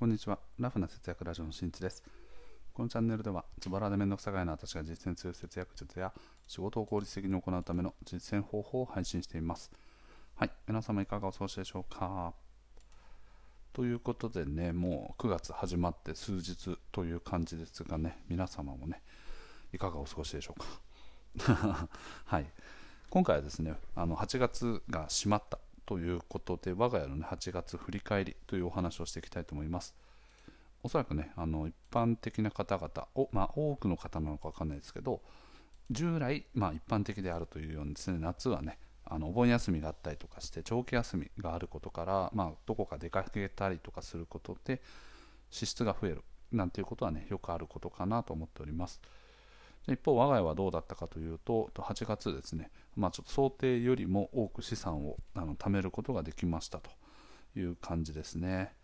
こんにちは。ラフな節約ラジオのしんいちです。このチャンネルでは、自腹でめんどくさがいな私が実践する節約術や、仕事を効率的に行うための実践方法を配信しています。はい、皆様いかがお過ごしでしょうか。ということでね、もう9月始まって数日という感じですがね、皆様もね、いかがお過ごしでしょうか。はい、今回はですね、8月が閉まった。ということで我が家の、ね、8月振り返りというお話をしていきたいと思います。おそらくね、一般的な方々を、多くの方なのか分かんないですけど、従来、一般的であるというようにですね、夏はね、お盆休みがあったりとかして、長期休みがあることから、どこか出かけたりとかすることで、支出が増えるなんていうことはね、よくあることかなと思っております。一方、我が家はどうだったかというと、8月ですね、ちょっと想定よりも多く資産を貯めることができましたという感じですね。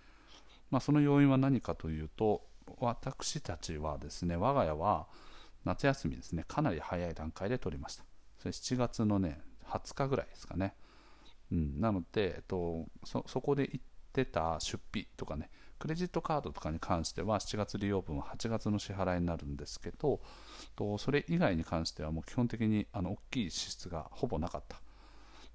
その要因は何かというと、私たちはですね、我が家は夏休みですね、かなり早い段階で取りました。それ7月のね、20日ぐらいですかね。なので、そこで行ってた出費とかね、クレジットカードとかに関しては7月利用分は8月の支払いになるんですけど、それ以外に関してはもう基本的に大きい支出がほぼなかった。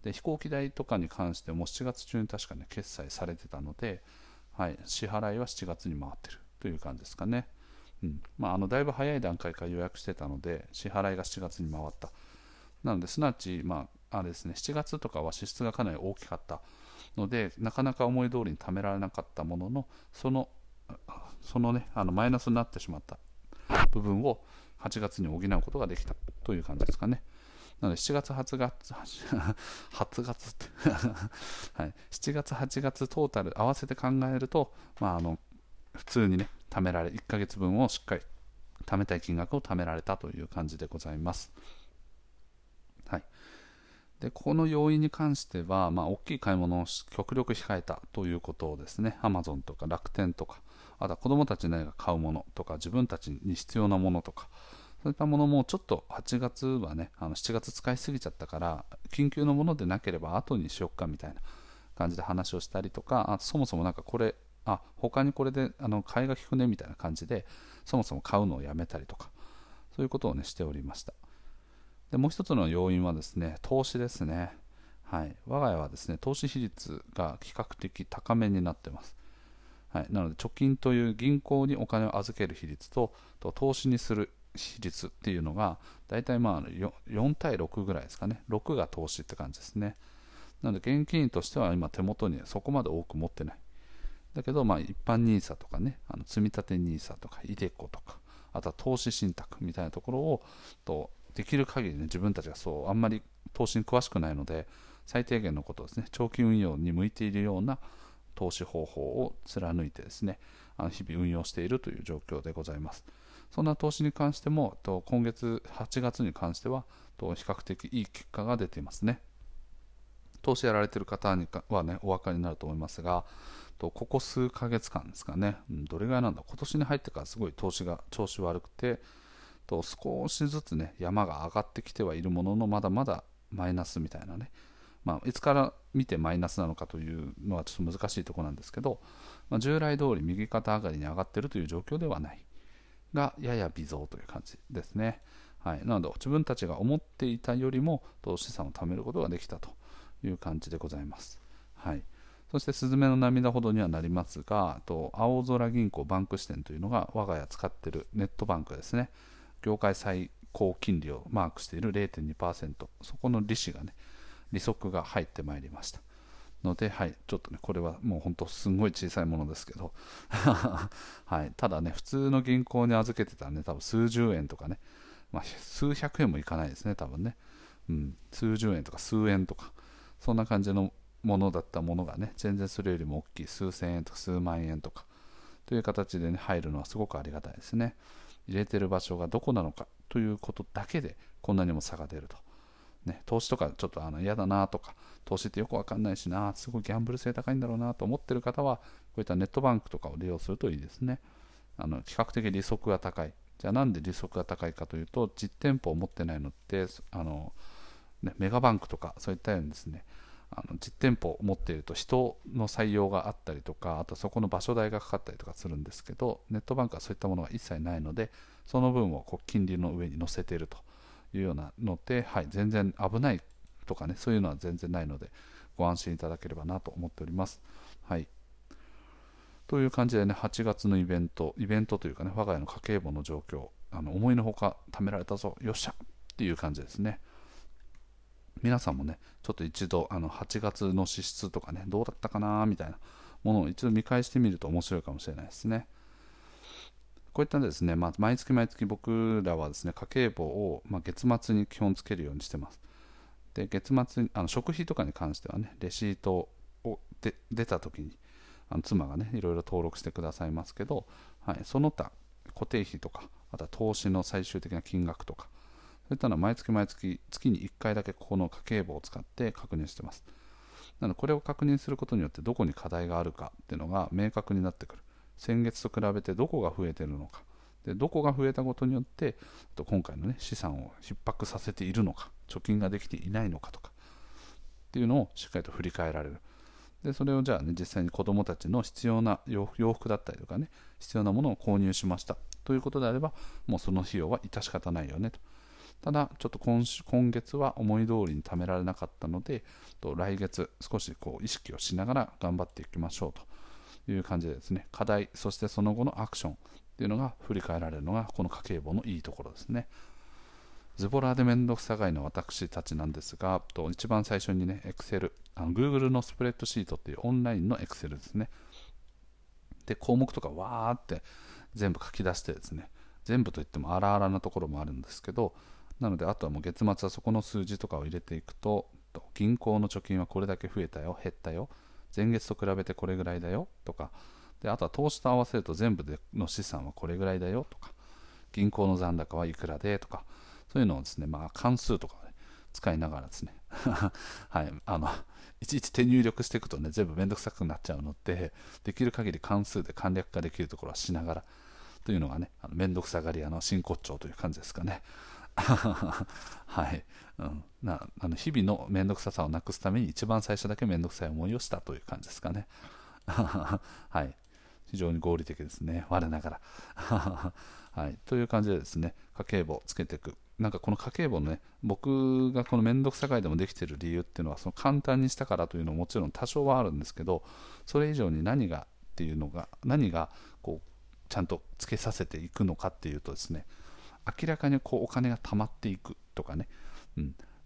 で、飛行機代とかに関しても7月中に確かね、決済されてたので、はい、支払いは7月に回ってるという感じですかね。だいぶ早い段階から予約してたので、支払いが7月に回った。なので、すなわち、あれですね、7月とかは支出がかなり大きかったので、なかなか思い通りに貯められなかったものの、そのね、マイナスになってしまった部分を8月に補うことができたという感じですかね。なので7月8月トータル合わせて考えると、普通にね、貯められ1ヶ月分をしっかり貯めたい金額を貯められたという感じでございます。はい。で、この要因に関しては、大きい買い物を極力控えたということをですね、Amazon とか楽天とか、あとは子どもたちに何か買うものとか、自分たちに必要なものとか、そういったものもちょっと8月はね、7月使いすぎちゃったから、緊急のものでなければ後にしよっかみたいな感じで話をしたりとか、そもそもなんかこれ、他にこれで買いが利くねみたいな感じで、そもそも買うのをやめたりとか、そういうことをね、しておりました。で、もう一つの要因はですね、投資ですね。はい、我が家はですね、投資比率が比較的高めになっています。はい、なので、貯金という銀行にお金を預ける比率と、投資にする比率っていうのが、だいたい4対6ぐらいですかね。6が投資って感じですね。なので、現金としては今手元にそこまで多く持ってない。だけど、一般NISAとかね、積立NISAとか、イデコとか、あとは投資信託みたいなところを、できる限りね、自分たちがあんまり投資に詳しくないので、最低限のことをですね、長期運用に向いているような投資方法を貫いてですね、日々運用しているという状況でございます。そんな投資に関しても、今月8月に関しては、比較的いい結果が出ていますね。投資やられている方はね、お分かりになると思いますが、ここ数ヶ月間ですかね、どれぐらいなんだ、今年に入ってからすごい投資が調子悪くて、少しずつね、山が上がってきてはいるものの、まだまだマイナスみたいなね、いつから見てマイナスなのかというのはちょっと難しいところなんですけど、従来通り右肩上がりに上がっているという状況ではないが、やや微増という感じですね。はい、なので、自分たちが思っていたよりも資産を貯めることができたという感じでございます。はい、そして、スズメの涙ほどにはなりますが、青空銀行バンク支店というのが我が家使っているネットバンクですね。業界最高金利をマークしている 0.2%、そこの利息が入ってまいりました。ので、はい、ちょっとね、これはもう本当、すごい小さいものですけど、はい、ただね、普通の銀行に預けてたらね、多分数十円とかね、数百円もいかないですね、多分ね、数十円とか数円とか、そんな感じのものだったものがね、全然それよりも大きい、数千円とか数万円とか、という形でね、入るのはすごくありがたいですね。入れてる場所がどこなのかということだけでこんなにも差が出ると、ね、投資とかちょっと嫌だなとか、投資ってよくわかんないしな、すごいギャンブル性高いんだろうなと思ってる方は、こういったネットバンクとかを利用するといいですね。比較的利息が高い。じゃあなんで利息が高いかというと、実店舗を持ってないのって、メガバンクとかそういったようにですね、実店舗を持っていると人の採用があったりとか、あとそこの場所代がかかったりとかするんですけど、ネットバンクはそういったものが一切ないので、その分をこう金利の上に乗せているというようなので、全然危ないとかね、そういうのは全然ないので、ご安心いただければなと思っております。という感じでね、8月のイベントというかね、我が家の家計簿の状況、思いのほか貯められたぞ、よっしゃっていう感じですね。皆さんもね、ちょっと一度8月の支出とかね、どうだったかなみたいなものを一度見返してみると面白いかもしれないですね。こういったですね、毎月毎月僕らはですね、家計簿を月末に基本つけるようにしてます。で、月末に食費とかに関してはね、レシートを出た時に妻がね、いろいろ登録してくださいますけど、その他固定費とか、あとは投資の最終的な金額とか、そういったのは月に1回だけこの家計簿を使って確認してます。なのでこれを確認することによってどこに課題があるかっていうのが明確になってくる。先月と比べてどこが増えてるのか。で、どこが増えたことによって今回のね、資産を逼迫させているのか、貯金ができていないのかとかっていうのをしっかりと振り返られる。で、それをじゃあね、実際に子どもたちの必要な洋服だったりとかね、必要なものを購入しましたということであれば、もうその費用は致し方ないよねと。ただ、ちょっと今月は思い通りに貯められなかったので、来月少し意識をしながら頑張っていきましょうという感じでですね、課題、そしてその後のアクションというのが振り返られるのが、この家計簿のいいところですね。ズボラでめんどくさがいの私たちなんですが、一番最初にね、Excel、Google のスプレッドシートっていうオンラインの Excel ですね。で、項目とかわーって全部書き出してですね、全部といっても荒々なところもあるんですけど、なので、あとはもう月末はそこの数字とかを入れていくと、銀行の貯金はこれだけ増えたよ、減ったよ、前月と比べてこれぐらいだよとか、で、あとは投資と合わせると全部での資産はこれぐらいだよとか、銀行の残高はいくらでとか、そういうのをですね、関数とかをね、使いながらですねいちいち手入力していくとね、全部めんどくさくなっちゃうので、できる限り関数で簡略化できるところはしながらというのがね、めんどくさがり屋の真骨頂という感じですかね。日々のめんどくささをなくすために一番最初だけめんどくさい思いをしたという感じですかね。非常に合理的ですね、我ながら。という感じでですね、家計簿をつけていく。なんかこの家計簿のね、僕がこのめんどくさがいでもできている理由っていうのは、その簡単にしたからというのももちろん多少はあるんですけど、それ以上に何がちゃんとつけさせていくのかっていうとですね、明らかにお金が溜まっていくとかね、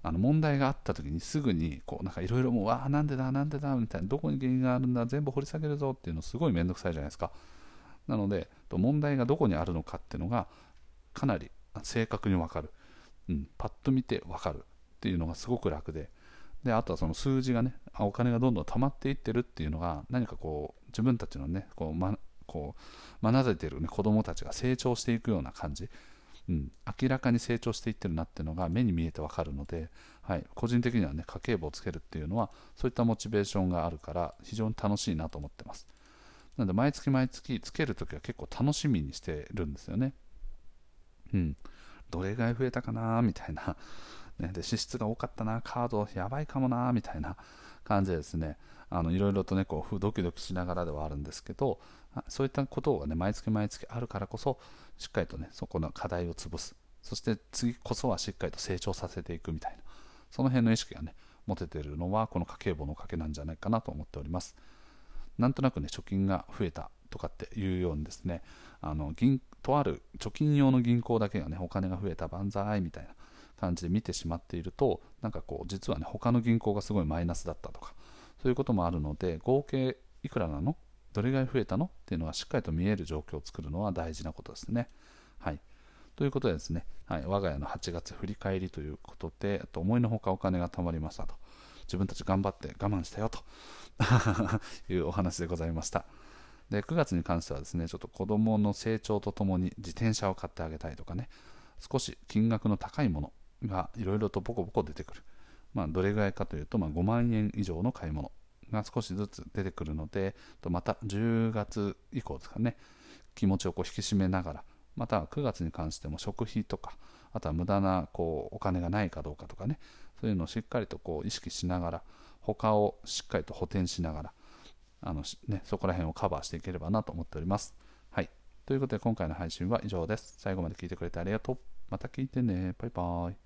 問題があった時にすぐにいろいろもう、なんでだみたいな、どこに原因があるんだ、全部掘り下げるぞっていうのすごいめんどくさいじゃないですか。なので、問題がどこにあるのかっていうのがかなり正確に分かる、パッと見て分かるっていうのがすごく楽で、で、あとはその数字がね、お金がどんどん溜まっていってるっていうのが、何か自分たちのね、学べてるね、子どもたちが成長していくような感じ、明らかに成長していってるなっていうのが目に見えてわかるので、個人的にはね、家計簿をつけるっていうのはそういったモチベーションがあるから非常に楽しいなと思ってます。なので毎月毎月つけるときは結構楽しみにしてるんですよね。どれぐらい増えたかなみたいな、ね、で、支出が多かったな、カードやばいかもなみたいな感じでですね、いろいろとね、ドキドキしながらではあるんですけど、そういったことがね、毎月毎月あるからこそ、しっかりとね、そこの課題を潰す。そして次こそはしっかりと成長させていくみたいな、その辺の意識がね、持てているのは、この家計簿のおかげなんじゃないかなと思っております。なんとなくね、貯金が増えたとかっていうようにですね、とある貯金用の銀行だけがね、お金が増えた万歳みたいな感じで見てしまっていると、なんか実はね、他の銀行がすごいマイナスだったとか、そういうこともあるので、合計いくらなの？どれぐらい増えたの？っていうのがしっかりと見える状況を作るのは大事なことですね。ということでですね、我が家の8月振り返りということで、思いのほかお金が貯まりましたと。自分たち頑張って我慢したよというお話でございました。で、9月に関してはですね、ちょっと子どもの成長とともに自転車を買ってあげたいとかね、少し金額の高いものがいろいろとボコボコ出てくる。どれぐらいかというと、5万円以上の買い物が少しずつ出てくるので、また10月以降ですかね、気持ちを引き締めながら、また9月に関しても食費とか、あとは無駄なお金がないかどうかとかね、そういうのをしっかりと意識しながら、他をしっかりと補填しながらそこら辺をカバーしていければなと思っております。はい。ということで今回の配信は以上です。最後まで聞いてくれてありがとう。また聞いてね。バイバイ。